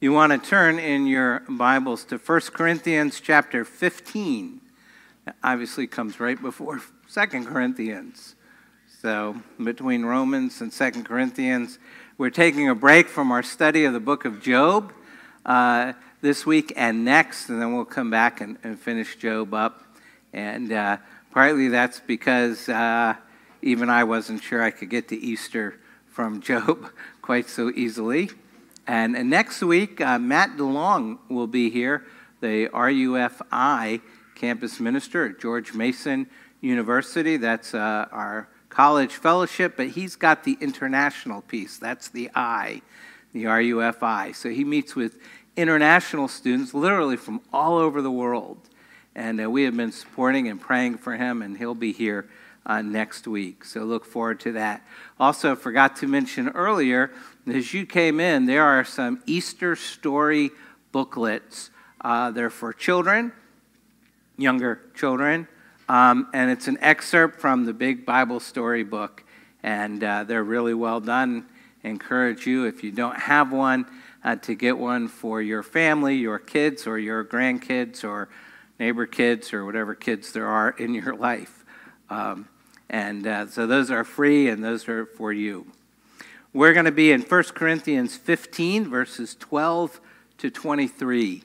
You want to turn in your Bibles to 1 Corinthians chapter 15. That obviously comes right before 2 Corinthians. So between Romans and 2 Corinthians, we're taking a break from our study of the book of Job this week and next, and then we'll come back and finish Job up. And partly that's because even I wasn't sure I could get to Easter from Job quite so easily. And next week, Matt DeLong will be here, the RUFI campus minister at George Mason University. That's our college fellowship, but he's got the international piece. That's the I, the RUFI. So he meets with international students literally from all over the world. And we have been supporting and praying for him, and he'll be here next week. So look forward to that. Also, forgot to mention earlier, as you came in, there are some Easter story booklets. They're for children, younger children, and it's an excerpt from the Big Bible Story Book, and they're really well done. Encourage you, if you don't have one, to get one for your family, your kids, or your grandkids, or neighbor kids, or whatever kids there are in your life. So those are free, and those are for you. We're going to be in 1 Corinthians 15, verses 12 to 23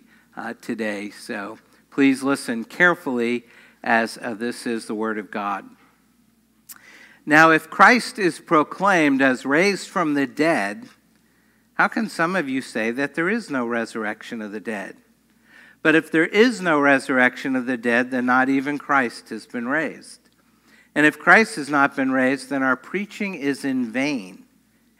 today. So please listen carefully as this is the word of God. Now, if Christ is proclaimed as raised from the dead, how can some of you say that there is no resurrection of the dead? But if there is no resurrection of the dead, then not even Christ has been raised. And if Christ has not been raised, then our preaching is in vain,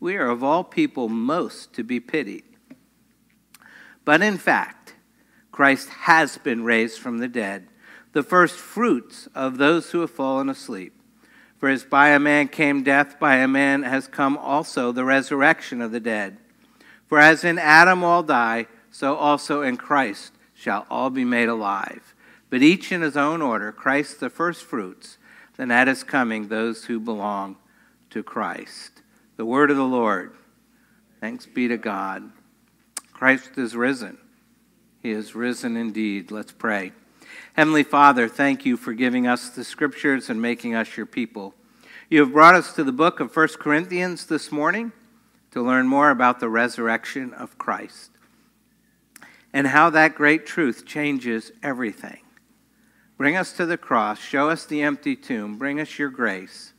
we are of all people most to be pitied. But in fact, Christ has been raised from the dead, the first fruits of those who have fallen asleep. For as by a man came death, by a man has come also the resurrection of the dead. For as in Adam all die, so also in Christ shall all be made alive. But each in his own order, Christ the first fruits, then at his coming those who belong to Christ. The word of the Lord. Thanks be to God. Christ is risen. He is risen indeed. Let's pray. Heavenly Father, thank you for giving us the scriptures and making us your people. You have brought us to the book of 1 Corinthians this morning to learn more about the resurrection of Christ and how that great truth changes everything. Bring us to the cross, show us the empty tomb, bring us your grace.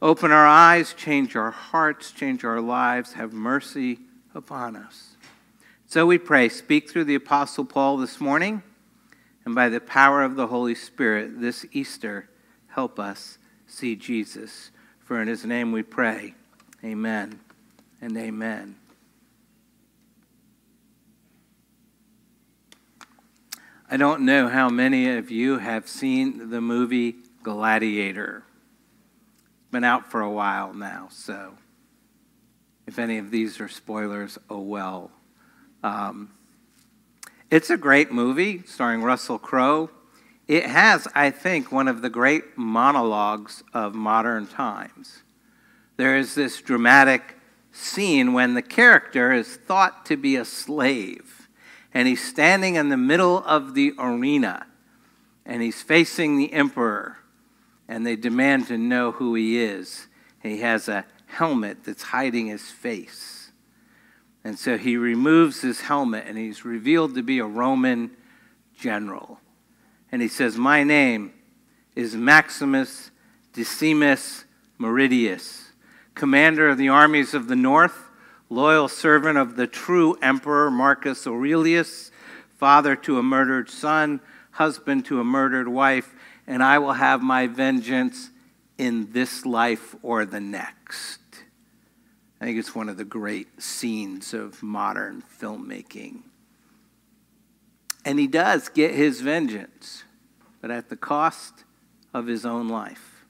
Open our eyes, change our hearts, change our lives, have mercy upon us. So we pray, speak through the Apostle Paul this morning, and by the power of the Holy Spirit this Easter, help us see Jesus. For in his name we pray, amen and amen. I don't know how many of you have seen the movie Gladiator. It's been out for a while now, so if any of these are spoilers, oh well. It's a great movie starring Russell Crowe. It has, I think, one of the great monologues of modern times. There is this dramatic scene when the character is thought to be a slave. And he's standing in the middle of the arena, and he's facing the emperor, and they demand to know who he is. He has a helmet that's hiding his face. And so he removes his helmet, and he's revealed to be a Roman general. And he says, "My name is Maximus Decimus Meridius, commander of the armies of the north, loyal servant of the true emperor Marcus Aurelius, father to a murdered son, husband to a murdered wife, and I will have my vengeance in this life or the next." I think it's one of the great scenes of modern filmmaking. And he does get his vengeance, but at the cost of his own life.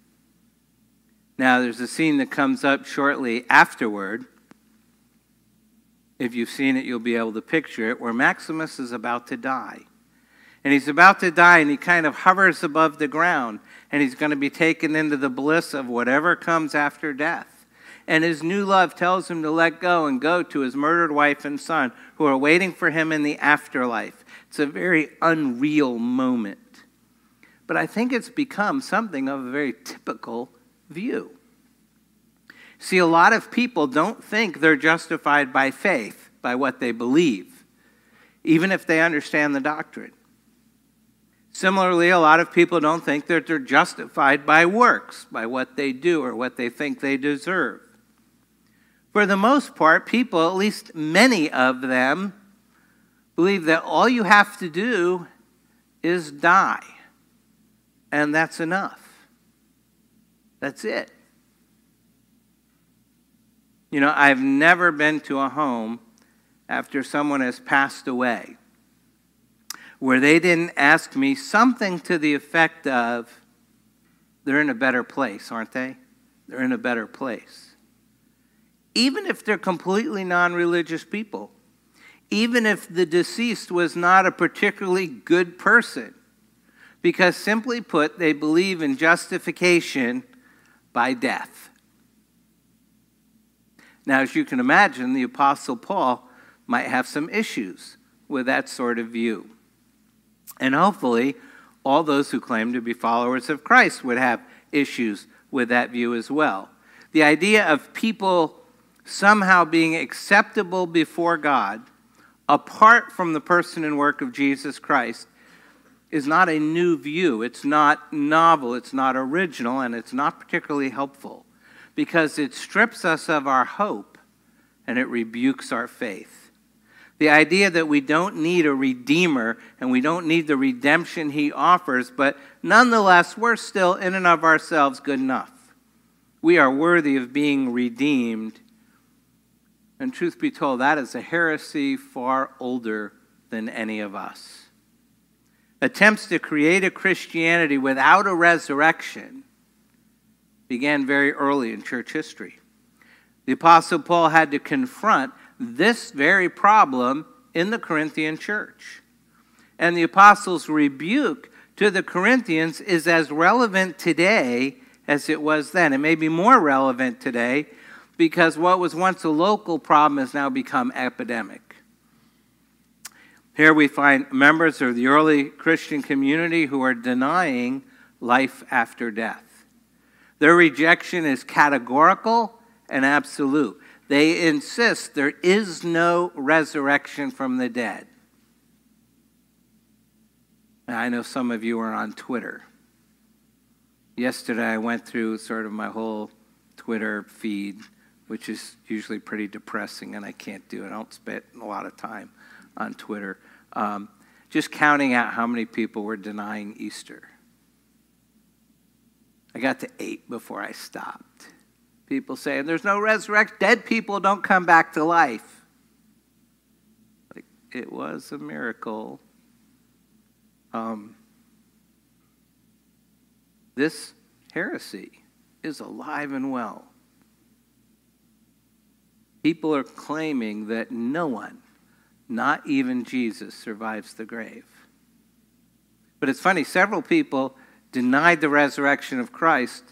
Now, there's a scene that comes up shortly afterward. If you've seen it, you'll be able to picture it, where Maximus is about to die. And he's about to die, and he kind of hovers above the ground, and he's going to be taken into the bliss of whatever comes after death. And his new love tells him to let go and go to his murdered wife and son, who are waiting for him in the afterlife. It's a very unreal moment. But I think it's become something of a very typical view. See, a lot of people don't think they're justified by faith, by what they believe, even if they understand the doctrine. Similarly, a lot of people don't think that they're justified by works, by what they do or what they think they deserve. For the most part, people, at least many of them, believe that all you have to do is die, and that's enough. That's it. You know, I've never been to a home after someone has passed away where they didn't ask me something to the effect of, they're in a better place, aren't they? They're in a better place. Even if they're completely non-religious people, even if the deceased was not a particularly good person, because simply put, they believe in justification by death. Now, as you can imagine, the Apostle Paul might have some issues with that sort of view. And hopefully, all those who claim to be followers of Christ would have issues with that view as well. The idea of people somehow being acceptable before God, apart from the person and work of Jesus Christ, is not a new view. It's not novel, it's not original, and it's not particularly helpful, because it strips us of our hope and it rebukes our faith. The idea that we don't need a redeemer and we don't need the redemption he offers, but nonetheless, we're still in and of ourselves good enough. We are worthy of being redeemed. And truth be told, that is a heresy far older than any of us. Attempts to create a Christianity without a resurrection began very early in church history. The Apostle Paul had to confront this very problem in the Corinthian church. And the apostles' rebuke to the Corinthians is as relevant today as it was then. It may be more relevant today because what was once a local problem has now become epidemic. Here we find members of the early Christian community who are denying life after death. Their rejection is categorical and absolute. They insist there is no resurrection from the dead. Now, I know some of you are on Twitter. Yesterday, I went through sort of my whole Twitter feed, which is usually pretty depressing, and I can't do it. I don't spend a lot of time on Twitter. Just counting out how many people were denying Easter. I got to 8 before I stopped. People saying, there's no resurrection. Dead people don't come back to life. Like, it was a miracle. This heresy is alive and well. People are claiming that no one, not even Jesus, survives the grave. But it's funny, several people denied the resurrection of Christ,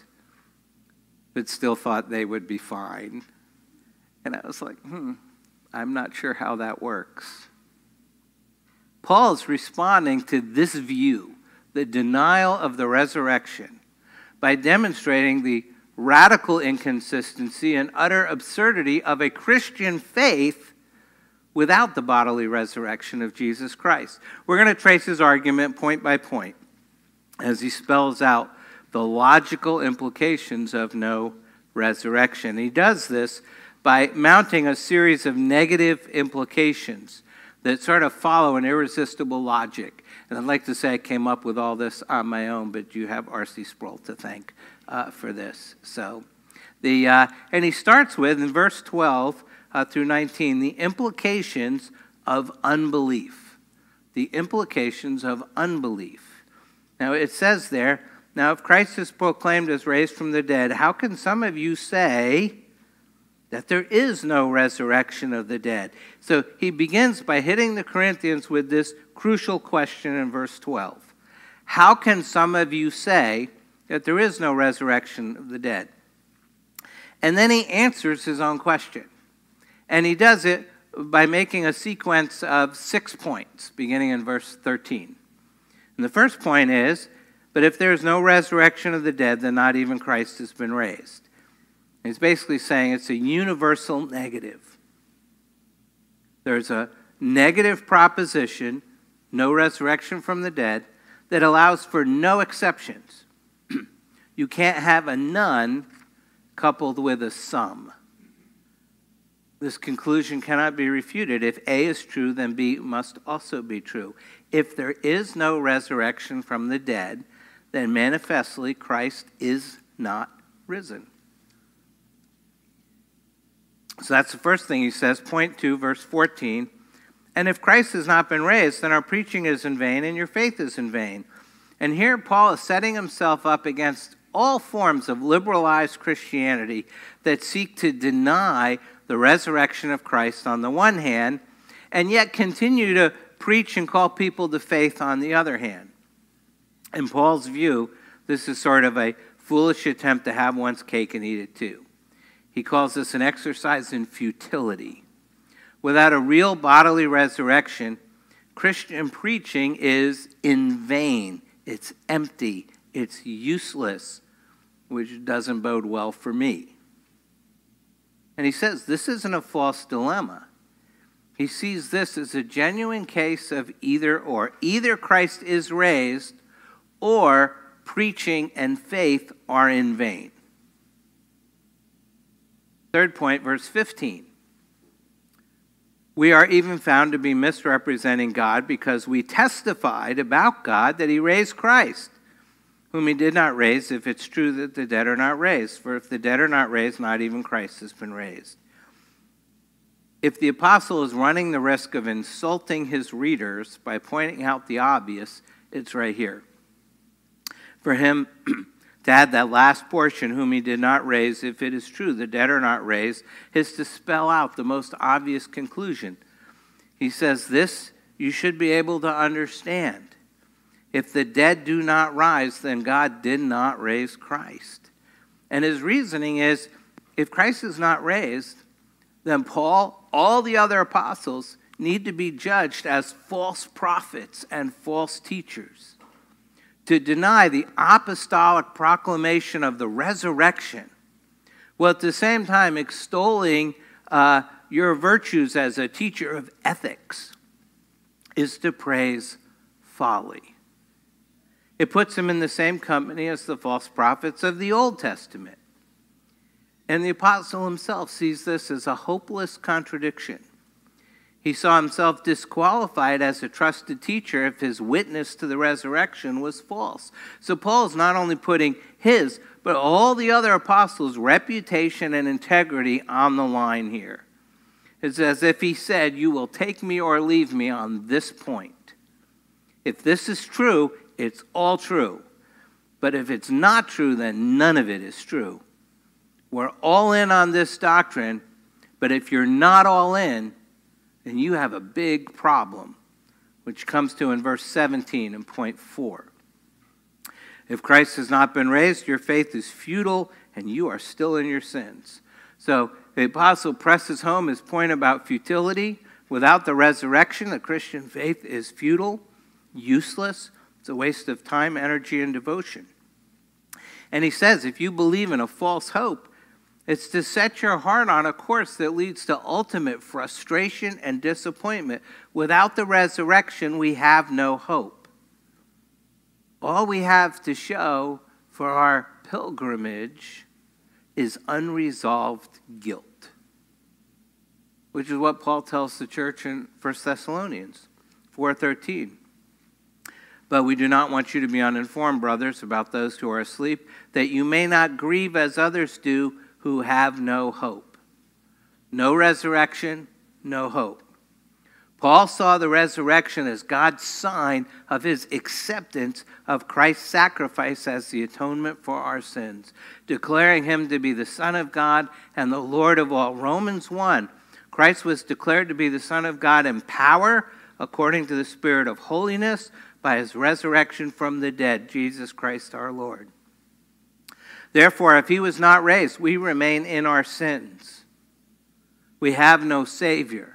but still thought they would be fine. And I was like, I'm not sure how that works. Paul's responding to this view, the denial of the resurrection, by demonstrating the radical inconsistency and utter absurdity of a Christian faith without the bodily resurrection of Jesus Christ. We're going to trace his argument point by point as he spells out the logical implications of no resurrection. He does this by mounting a series of negative implications that sort of follow an irresistible logic. And I'd like to say I came up with all this on my own, but you have R.C. Sproul to thank for this. So, and he starts with, in verse 12 through 19, the implications of unbelief. the implications of unbelief. Now, it says there, now if Christ is proclaimed as raised from the dead, how can some of you say that there is no resurrection of the dead? So he begins by hitting the Corinthians with this crucial question in verse 12. How can some of you say that there is no resurrection of the dead? And then he answers his own question. And he does it by making a sequence of 6 points, beginning in verse 13. And the first point is, but if there is no resurrection of the dead, then not even Christ has been raised. And he's basically saying it's a universal negative. There's a negative proposition, no resurrection from the dead, that allows for no exceptions. You can't have a none coupled with a some. This conclusion cannot be refuted. If A is true, then B must also be true. If there is no resurrection from the dead, then manifestly Christ is not risen. So that's the first thing he says, point 2, verse 14. And if Christ has not been raised, then our preaching is in vain and your faith is in vain. And here Paul is setting himself up against all forms of liberalized Christianity that seek to deny the resurrection of Christ on the one hand, and yet continue to preach and call people to faith on the other hand. In Paul's view, this is sort of a foolish attempt to have one's cake and eat it too. He calls this an exercise in futility. Without a real bodily resurrection, Christian preaching is in vain. It's empty. It's useless, which doesn't bode well for me. And he says this isn't a false dilemma. He sees this as a genuine case of either or. Either Christ is raised, or preaching and faith are in vain. Third point, verse 15. We are even found to be misrepresenting God because we testified about God that he raised Christ, whom he did not raise, if it's true that the dead are not raised. For if the dead are not raised, not even Christ has been raised. If the apostle is running the risk of insulting his readers by pointing out the obvious, it's right here. For him to add that last portion, whom he did not raise, if it is true the dead are not raised, is to spell out the most obvious conclusion. He says this you should be able to understand. If the dead do not rise, then God did not raise Christ. And his reasoning is, if Christ is not raised, then Paul, all the other apostles, need to be judged as false prophets and false teachers. To deny the apostolic proclamation of the resurrection, while at the same time extolling your virtues as a teacher of ethics, is to praise folly. It puts him in the same company as the false prophets of the Old Testament. And the apostle himself sees this as a hopeless contradiction. He saw himself disqualified as a trusted teacher if his witness to the resurrection was false. So Paul's not only putting his, but all the other apostles' reputation and integrity on the line here. It's as if he said, you will take me or leave me on this point. If this is true, it's all true. But if it's not true, then none of it is true. We're all in on this doctrine, but if you're not all in, then you have a big problem, which comes to in verse 17 and point 4. If Christ has not been raised, your faith is futile, and you are still in your sins. So the apostle presses home his point about futility. Without the resurrection, the Christian faith is futile, useless. It's a waste of time, energy, and devotion. And he says, if you believe in a false hope, it's to set your heart on a course that leads to ultimate frustration and disappointment. Without the resurrection, we have no hope. All we have to show for our pilgrimage is unresolved guilt, which is what Paul tells the church in 1 Thessalonians 4:13. But we do not want you to be uninformed, brothers, about those who are asleep, that you may not grieve as others do who have no hope. No resurrection, no hope. Paul saw the resurrection as God's sign of his acceptance of Christ's sacrifice as the atonement for our sins, declaring him to be the Son of God and the Lord of all. Romans 1, Christ was declared to be the Son of God in power, according to the Spirit of holiness, by his resurrection from the dead, Jesus Christ our Lord. Therefore, if he was not raised, we remain in our sins. We have no Savior.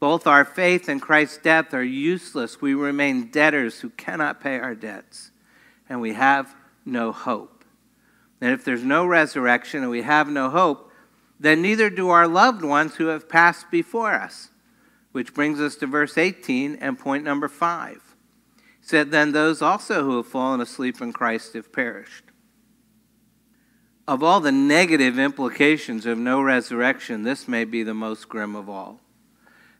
Both our faith and Christ's death are useless. We remain debtors who cannot pay our debts, and we have no hope. And if there's no resurrection and we have no hope, then neither do our loved ones who have passed before us, which brings us to verse 18 and point number 5. It said, then those also who have fallen asleep in Christ have perished. Of all the negative implications of no resurrection, this may be the most grim of all.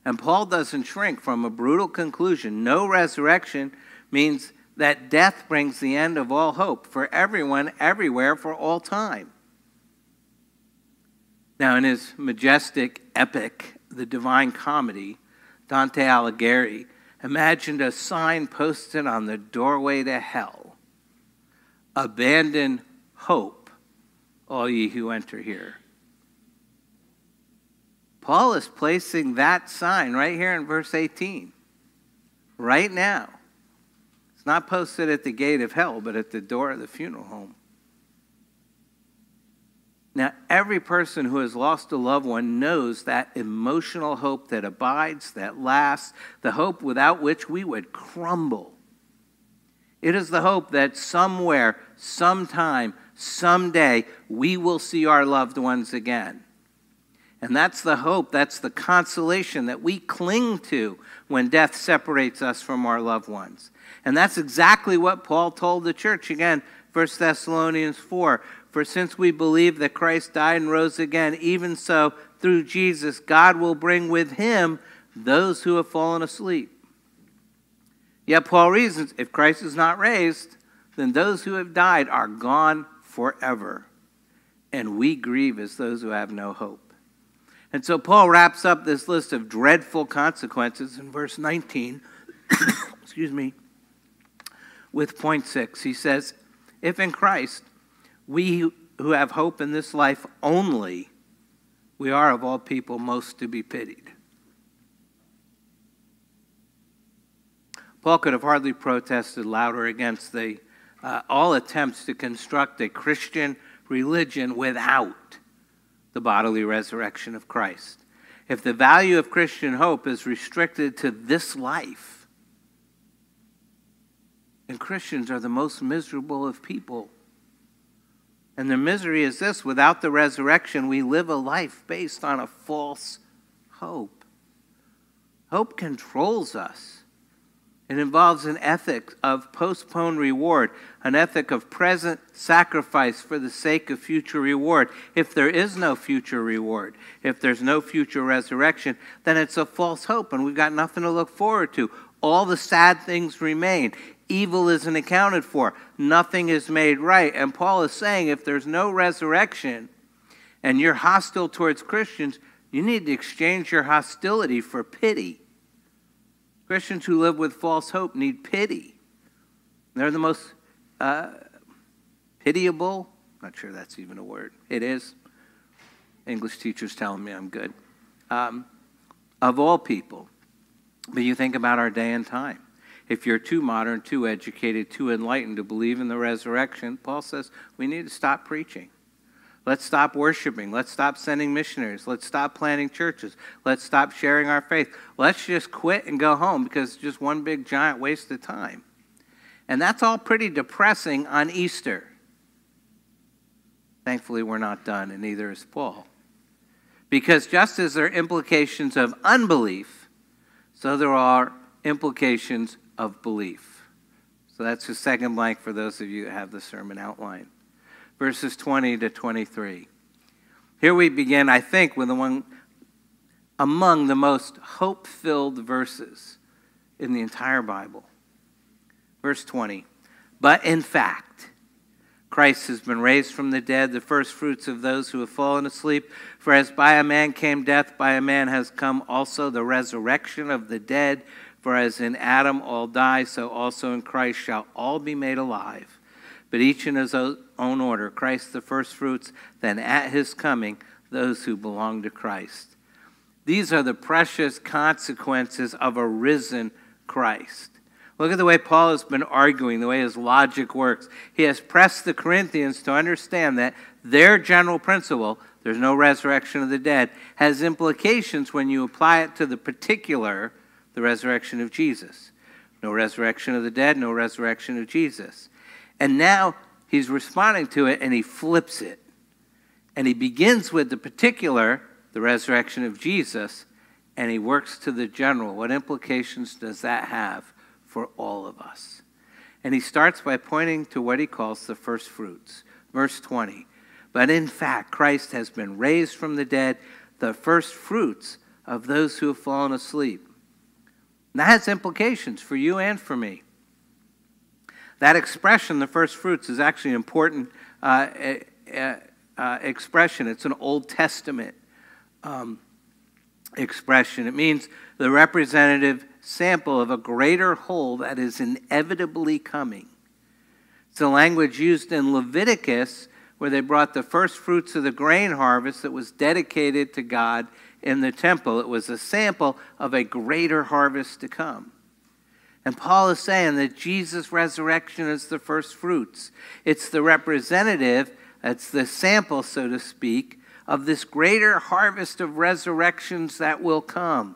And Paul doesn't shrink from a brutal conclusion. No resurrection means that death brings the end of all hope for everyone, everywhere, for all time. Now, in his majestic epic, The Divine Comedy, Dante Alighieri imagined a sign posted on the doorway to hell. Abandon hope, all ye who enter here. Paul is placing that sign right here in verse 18, right now. It's not posted at the gate of hell, but at the door of the funeral home. Now, every person who has lost a loved one knows that emotional hope that abides, that lasts, the hope without which we would crumble. It is the hope that somewhere, sometime, someday, we will see our loved ones again. And that's the hope, that's the consolation that we cling to when death separates us from our loved ones. And that's exactly what Paul told the church. Again, 1 Thessalonians 4, for since we believe that Christ died and rose again, even so, through Jesus, God will bring with him those who have fallen asleep. Yet Paul reasons, if Christ is not raised, then those who have died are gone forever. And we grieve as those who have no hope. And so Paul wraps up this list of dreadful consequences in verse 19, excuse me, with point 6. He says, if in Christ we who have hope in this life only, we are of all people most to be pitied. Paul could have hardly protested louder against the all attempts to construct a Christian religion without the bodily resurrection of Christ. If the value of Christian hope is restricted to this life, and Christians are the most miserable of people. And their misery is this: without the resurrection, we live a life based on a false hope. Hope controls us. It involves an ethic of postponed reward, an ethic of present sacrifice for the sake of future reward. If there is no future reward, if there's no future resurrection, then it's a false hope and we've got nothing to look forward to. All the sad things remain. Evil isn't accounted for. Nothing is made right. And Paul is saying if there's no resurrection and you're hostile towards Christians, you need to exchange your hostility for pity. Christians who live with false hope need pity. They're the most pitiable. Not sure that's even a word. It is. English teacher's telling me I'm good. Of all people. But you think about our day and time. If you're too modern, too educated, too enlightened to believe in the resurrection, Paul says we need to stop preaching. Let's stop worshiping. Let's stop sending missionaries. Let's stop planting churches. Let's stop sharing our faith. Let's just quit and go home because it's just one big giant waste of time. And that's all pretty depressing on Easter. Thankfully, we're not done, and neither is Paul. Because just as there are implications of unbelief, so there are implications of belief. So that's the second blank for those of you that have the sermon outline. Verses 20 to 23. Here we begin, I think, with one among the most hope-filled verses in the entire Bible. Verse 20. But in fact, Christ has been raised from the dead, the first fruits of those who have fallen asleep. For as by a man came death, by a man has come also the resurrection of the dead. For as in Adam all die, so also in Christ shall all be made alive. But each in his own order, Christ the first fruits, then at his coming, those who belong to Christ. These are the precious consequences of a risen Christ. Look at the way Paul has been arguing, the way his logic works. He has pressed the Corinthians to understand that their general principle, there's no resurrection of the dead, has implications when you apply it to the particular, the resurrection of Jesus. No resurrection of the dead, no resurrection of Jesus. And now he's responding to it and he flips it. And he begins with the particular, the resurrection of Jesus, and he works to the general. What implications does that have for all of us? And he starts by pointing to what he calls the first fruits. Verse 20, but in fact, Christ has been raised from the dead, the first fruits of those who have fallen asleep. And that has implications for you and for me. That expression, the first fruits, is actually an important expression. It's an Old Testament expression. It means the representative sample of a greater whole that is inevitably coming. It's the language used in Leviticus where they brought the first fruits of the grain harvest that was dedicated to God in the temple. It was a sample of a greater harvest to come. And Paul is saying that Jesus' resurrection is the first fruits. It's the representative, it's the sample, so to speak, of this greater harvest of resurrections that will come.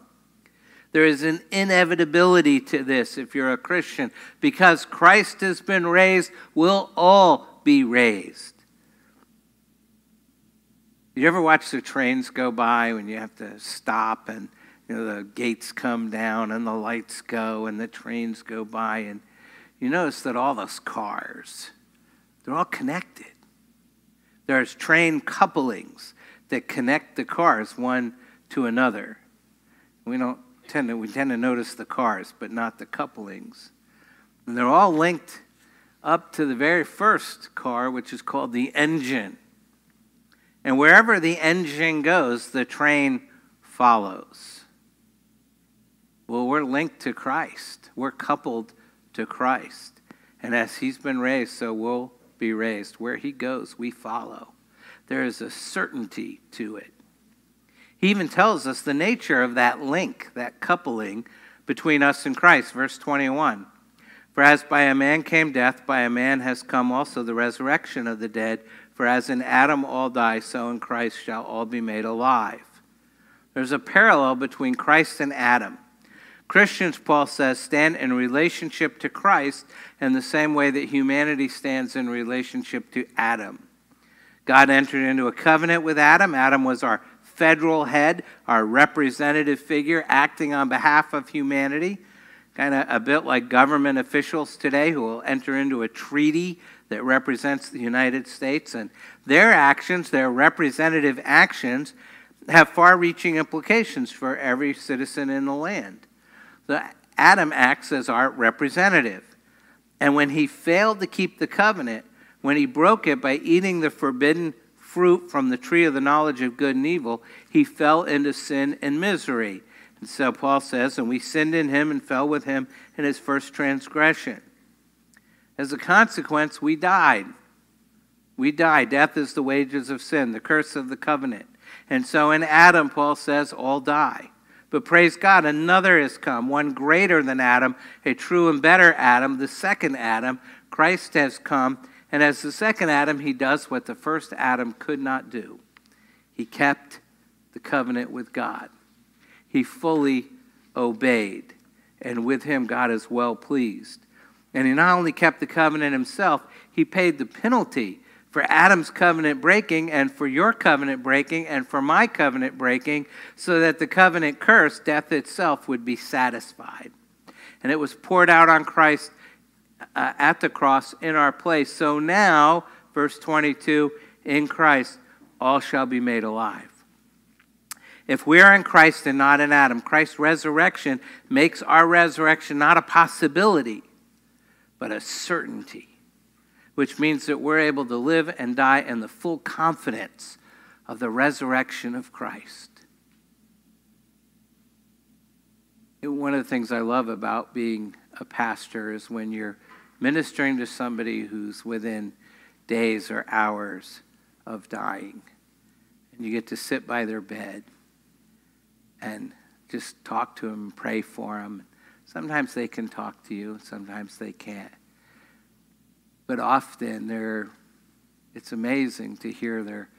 There is an inevitability to this if you're a Christian. Because Christ has been raised, we'll all be raised. You ever watch the trains go by when you have to stop and you know, the gates come down and the lights go and the trains go by, and you notice that all those cars, they're all connected. There's train couplings that connect the cars one to another. We tend to notice the cars, but not the couplings. And they're all linked up to the very first car, which is called the engine. And wherever the engine goes, the train follows. Well, we're linked to Christ. We're coupled to Christ. And as he's been raised, so we'll be raised. Where he goes, we follow. There is a certainty to it. He even tells us the nature of that link, that coupling between us and Christ. Verse 21, for as by a man came death, by a man has come also the resurrection of the dead. For as in Adam all die, so in Christ shall all be made alive. There's a parallel between Christ and Adam. Christians, Paul says, stand in relationship to Christ in the same way that humanity stands in relationship to Adam. God entered into a covenant with Adam. Adam was our federal head, our representative figure acting on behalf of humanity, kind of a bit like government officials today who will enter into a treaty that represents the United States. And their actions, their representative actions, have far-reaching implications for every citizen in the land. Adam acts as our representative. And when he failed to keep the covenant, when he broke it by eating the forbidden fruit from the tree of the knowledge of good and evil, he fell into sin and misery. And so Paul says, and we sinned in him and fell with him in his first transgression. As a consequence, we died. We die. Death is the wages of sin, the curse of the covenant. And so in Adam, Paul says, all die. But praise God, another has come, one greater than Adam, a true and better Adam, the second Adam. Christ has come, and as the second Adam, he does what the first Adam could not do. He kept the covenant with God. He fully obeyed, and with him God is well pleased. And he not only kept the covenant himself, he paid the penalty for Adam's covenant breaking and for your covenant breaking and for my covenant breaking, so that the covenant curse, death itself, would be satisfied. And it was poured out on Christ at the cross in our place. So now, verse 22, in Christ all shall be made alive. If we are in Christ and not in Adam, Christ's resurrection makes our resurrection not a possibility, but a certainty. which means that we're able to live and die in the full confidence of the resurrection of Christ. One of the things I love about being a pastor is when you're ministering to somebody who's within days or hours of dying, and you get to sit by their bed and just talk to them, pray for them. Sometimes they can talk to you, sometimes they can't. But often it's amazing to hear their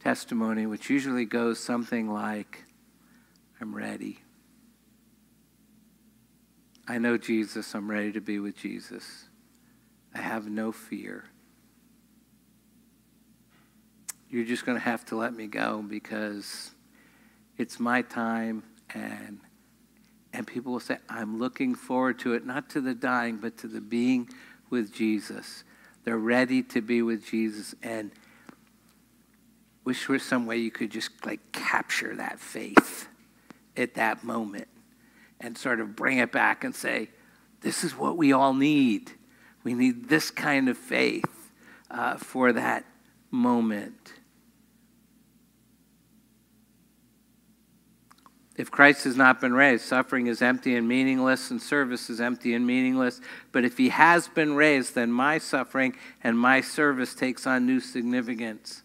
testimony, which usually goes something like, I'm ready. I know Jesus, I'm ready to be with Jesus. I have no fear. You're just going to have to let me go because it's my time. And people will say, I'm looking forward to it, not to the dying, but to the being with Jesus. They're ready to be with Jesus, and wish there was some way you could just like capture that faith at that moment and sort of bring it back and say, this is what we all need. We need this kind of faith for that moment. If Christ has not been raised, suffering is empty and meaningless, and service is empty and meaningless. But if he has been raised, then my suffering and my service takes on new significance.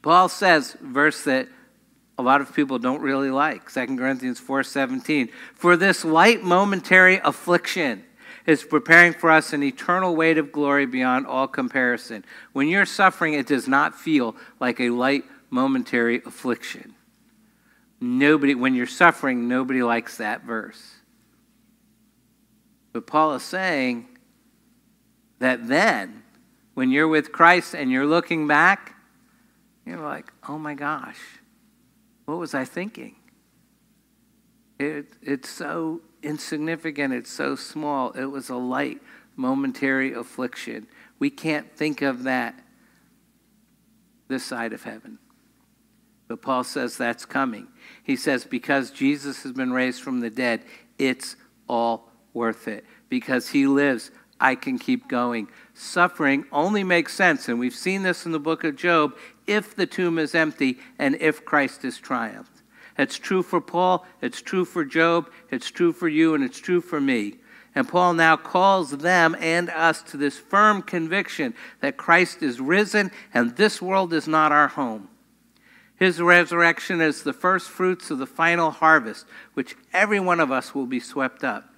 Paul says, a verse that a lot of people don't really like, 2 Corinthians 4:17, for this light momentary affliction is preparing for us an eternal weight of glory beyond all comparison. When you're suffering, it does not feel like a light momentary affliction. When you're suffering, nobody likes that verse. But Paul is saying that then, when you're with Christ and you're looking back, you're like, oh my gosh, what was I thinking? It's so insignificant, it's so small. It was a light, momentary affliction. We can't think of that this side of heaven. But Paul says that's coming. He says because Jesus has been raised from the dead, it's all worth it. Because he lives, I can keep going. Suffering only makes sense, and we've seen this in the book of Job, if the tomb is empty and if Christ has triumphed. It's true for Paul, it's true for Job, it's true for you, and it's true for me. And Paul now calls them and us to this firm conviction that Christ is risen and this world is not our home. His resurrection is the first fruits of the final harvest, which every one of us will be swept up.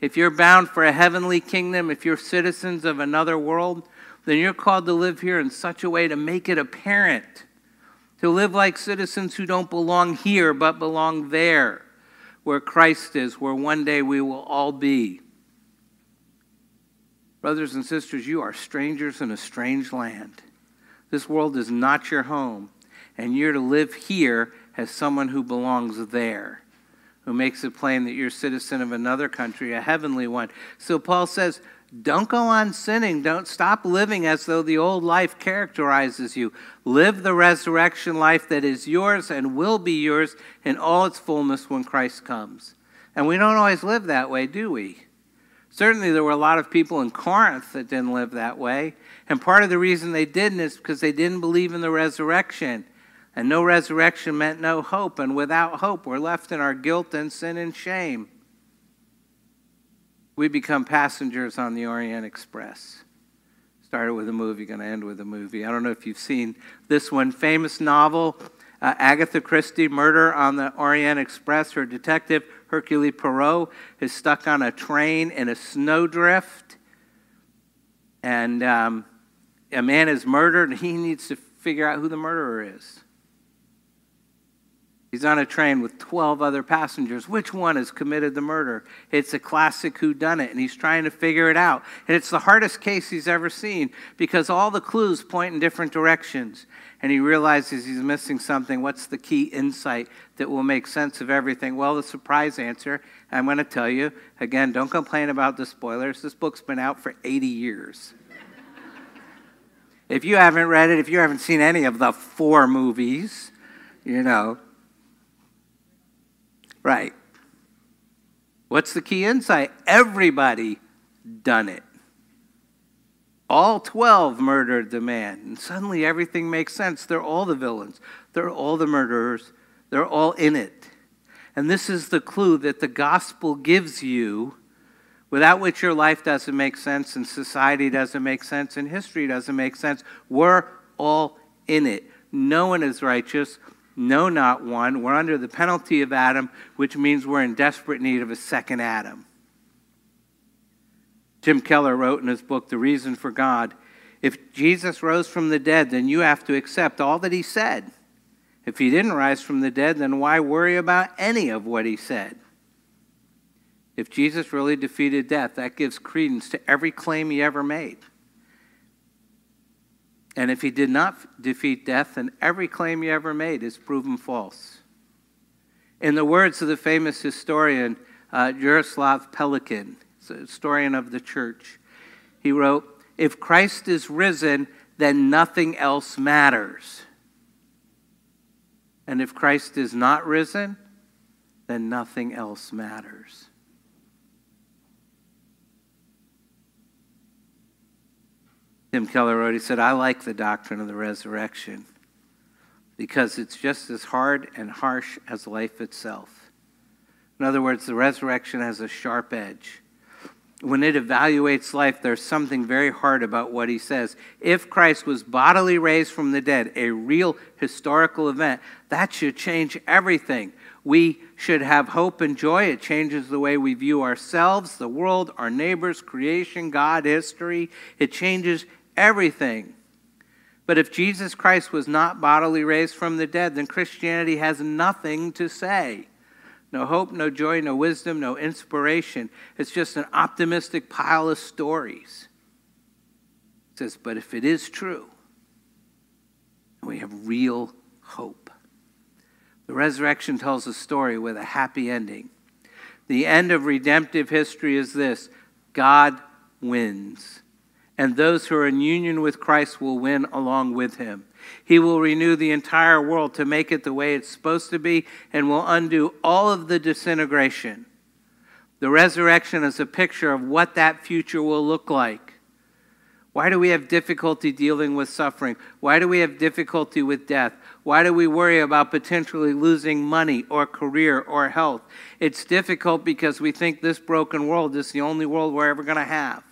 If you're bound for a heavenly kingdom, if you're citizens of another world, then you're called to live here in such a way to make it apparent, to live like citizens who don't belong here but belong there, where Christ is, where one day we will all be. Brothers and sisters, you are strangers in a strange land. This world is not your home. And you're to live here as someone who belongs there, who makes it plain that you're a citizen of another country, a heavenly one. So Paul says, don't go on sinning. Don't stop living as though the old life characterizes you. Live the resurrection life that is yours and will be yours in all its fullness when Christ comes. And we don't always live that way, do we? Certainly there were a lot of people in Corinth that didn't live that way. And part of the reason they didn't is because they didn't believe in the resurrection. And no resurrection meant no hope, and without hope, we're left in our guilt and sin and shame. We become passengers on the Orient Express. Started with a movie, going to end with a movie. I don't know if you've seen this one, famous novel, Agatha Christie, Murder on the Orient Express. Her detective, Hercule Poirot, is stuck on a train in a snowdrift, and a man is murdered, and he needs to figure out who the murderer is. He's on a train with 12 other passengers. Which one has committed the murder? It's a classic whodunit, and he's trying to figure it out. And it's the hardest case he's ever seen because all the clues point in different directions. And he realizes he's missing something. What's the key insight that will make sense of everything? Well, the surprise answer, I'm going to tell you, again, don't complain about the spoilers. This book's been out for 80 years. If you haven't read it, if you haven't seen any of the 4 movies, you know. Right. What's the key insight? Everybody done it. All 12 murdered the man. And suddenly everything makes sense. They're all the villains. They're all the murderers. They're all in it. And this is the clue that the gospel gives you, without which your life doesn't make sense, and society doesn't make sense, and history doesn't make sense. We're all in it. No one is righteous. No, not one. We're under the penalty of Adam, which means we're in desperate need of a second Adam. Tim Keller wrote in his book, The Reason for God, if Jesus rose from the dead, then you have to accept all that he said. If he didn't rise from the dead, then why worry about any of what he said? If Jesus really defeated death, that gives credence to every claim he ever made. And if he did not defeat death, then every claim he ever made is proven false. In the words of the famous historian, Jaroslav Pelikan, a historian of the church, he wrote, if Christ is risen, then nothing else matters. And if Christ is not risen, then nothing else matters. Tim Keller wrote, he said, I like the doctrine of the resurrection because it's just as hard and harsh as life itself. In other words, the resurrection has a sharp edge. When it evaluates life, there's something very hard about what he says. If Christ was bodily raised from the dead, a real historical event, that should change everything. We should have hope and joy. It changes the way we view ourselves, the world, our neighbors, creation, God, history. It changes everything. But if Jesus Christ was not bodily raised from the dead, then Christianity has nothing to say. No hope, no joy, no wisdom, no inspiration. It's just an optimistic pile of stories. It says, but if it is true, we have real hope. The resurrection tells a story with a happy ending. The end of redemptive history is this: God wins. And those who are in union with Christ will win along with him. He will renew the entire world to make it the way it's supposed to be and will undo all of the disintegration. The resurrection is a picture of what that future will look like. Why do we have difficulty dealing with suffering? Why do we have difficulty with death? Why do we worry about potentially losing money or career or health? It's difficult because we think this broken world is the only world we're ever going to have.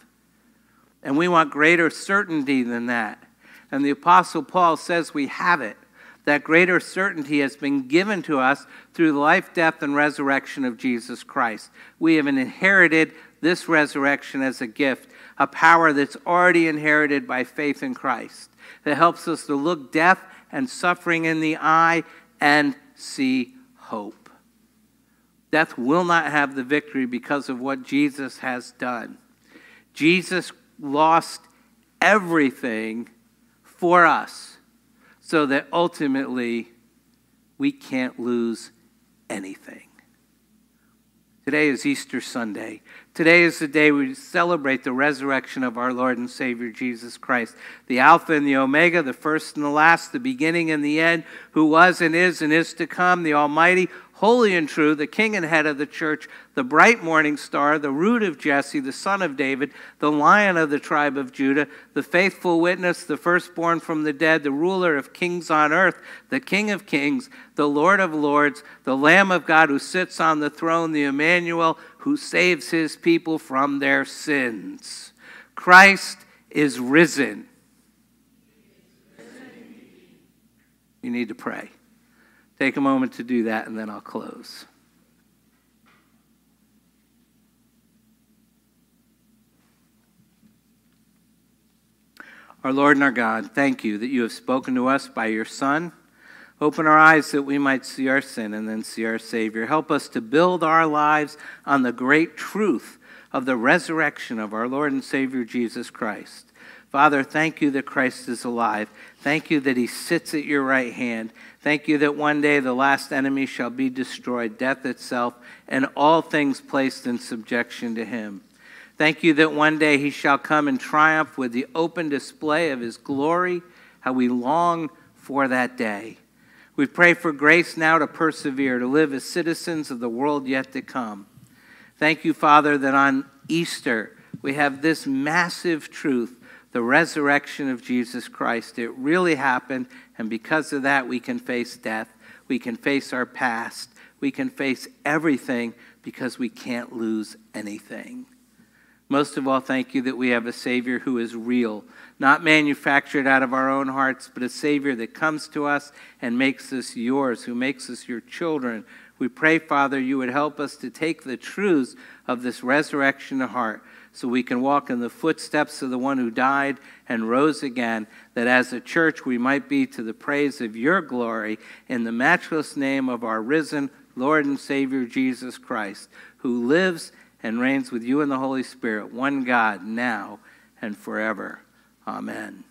And we want greater certainty than that. And the Apostle Paul says we have it. That greater certainty has been given to us through the life, death, and resurrection of Jesus Christ. We have inherited this resurrection as a gift, a power that's already inherited by faith in Christ, that helps us to look death and suffering in the eye and see hope. Death will not have the victory because of what Jesus has done. Jesus lost everything for us so that ultimately we can't lose anything. Today is Easter Sunday. Today is the day we celebrate the resurrection of our Lord and Savior Jesus Christ, the Alpha and the Omega, the first and the last, the beginning and the end, who was and is to come, the Almighty, holy and true, the King and Head of the church, the bright morning star, the root of Jesse, the son of David, the lion of the tribe of Judah, the faithful witness, the firstborn from the dead, the ruler of kings on earth, the King of kings, the Lord of lords, the Lamb of God who sits on the throne, the Emmanuel who saves his people from their sins. Christ is risen. You need to pray. Take a moment to do that, and then I'll close. Our Lord and our God, thank you that you have spoken to us by your Son. Open our eyes that we might see our sin and then see our Savior. Help us to build our lives on the great truth of the resurrection of our Lord and Savior Jesus Christ. Father, thank you that Christ is alive. Thank you that he sits at your right hand. Thank you that one day the last enemy shall be destroyed, death itself, and all things placed in subjection to him. Thank you that one day he shall come in triumph with the open display of his glory. How we long for that day. We pray for grace now to persevere, to live as citizens of the world yet to come. Thank you, Father, that on Easter we have this massive truth, the resurrection of Jesus Christ. It really happened, and because of that, we can face death. We can face our past. We can face everything because we can't lose anything. Most of all, thank you that we have a Savior who is real, not manufactured out of our own hearts, but a Savior that comes to us and makes us yours, who makes us your children. We pray, Father, you would help us to take the truths of this resurrection to heart so we can walk in the footsteps of the one who died and rose again, that as a church we might be to the praise of your glory in the matchless name of our risen Lord and Savior Jesus Christ, who lives and reigns with you in the Holy Spirit, one God, now and forever. Amen.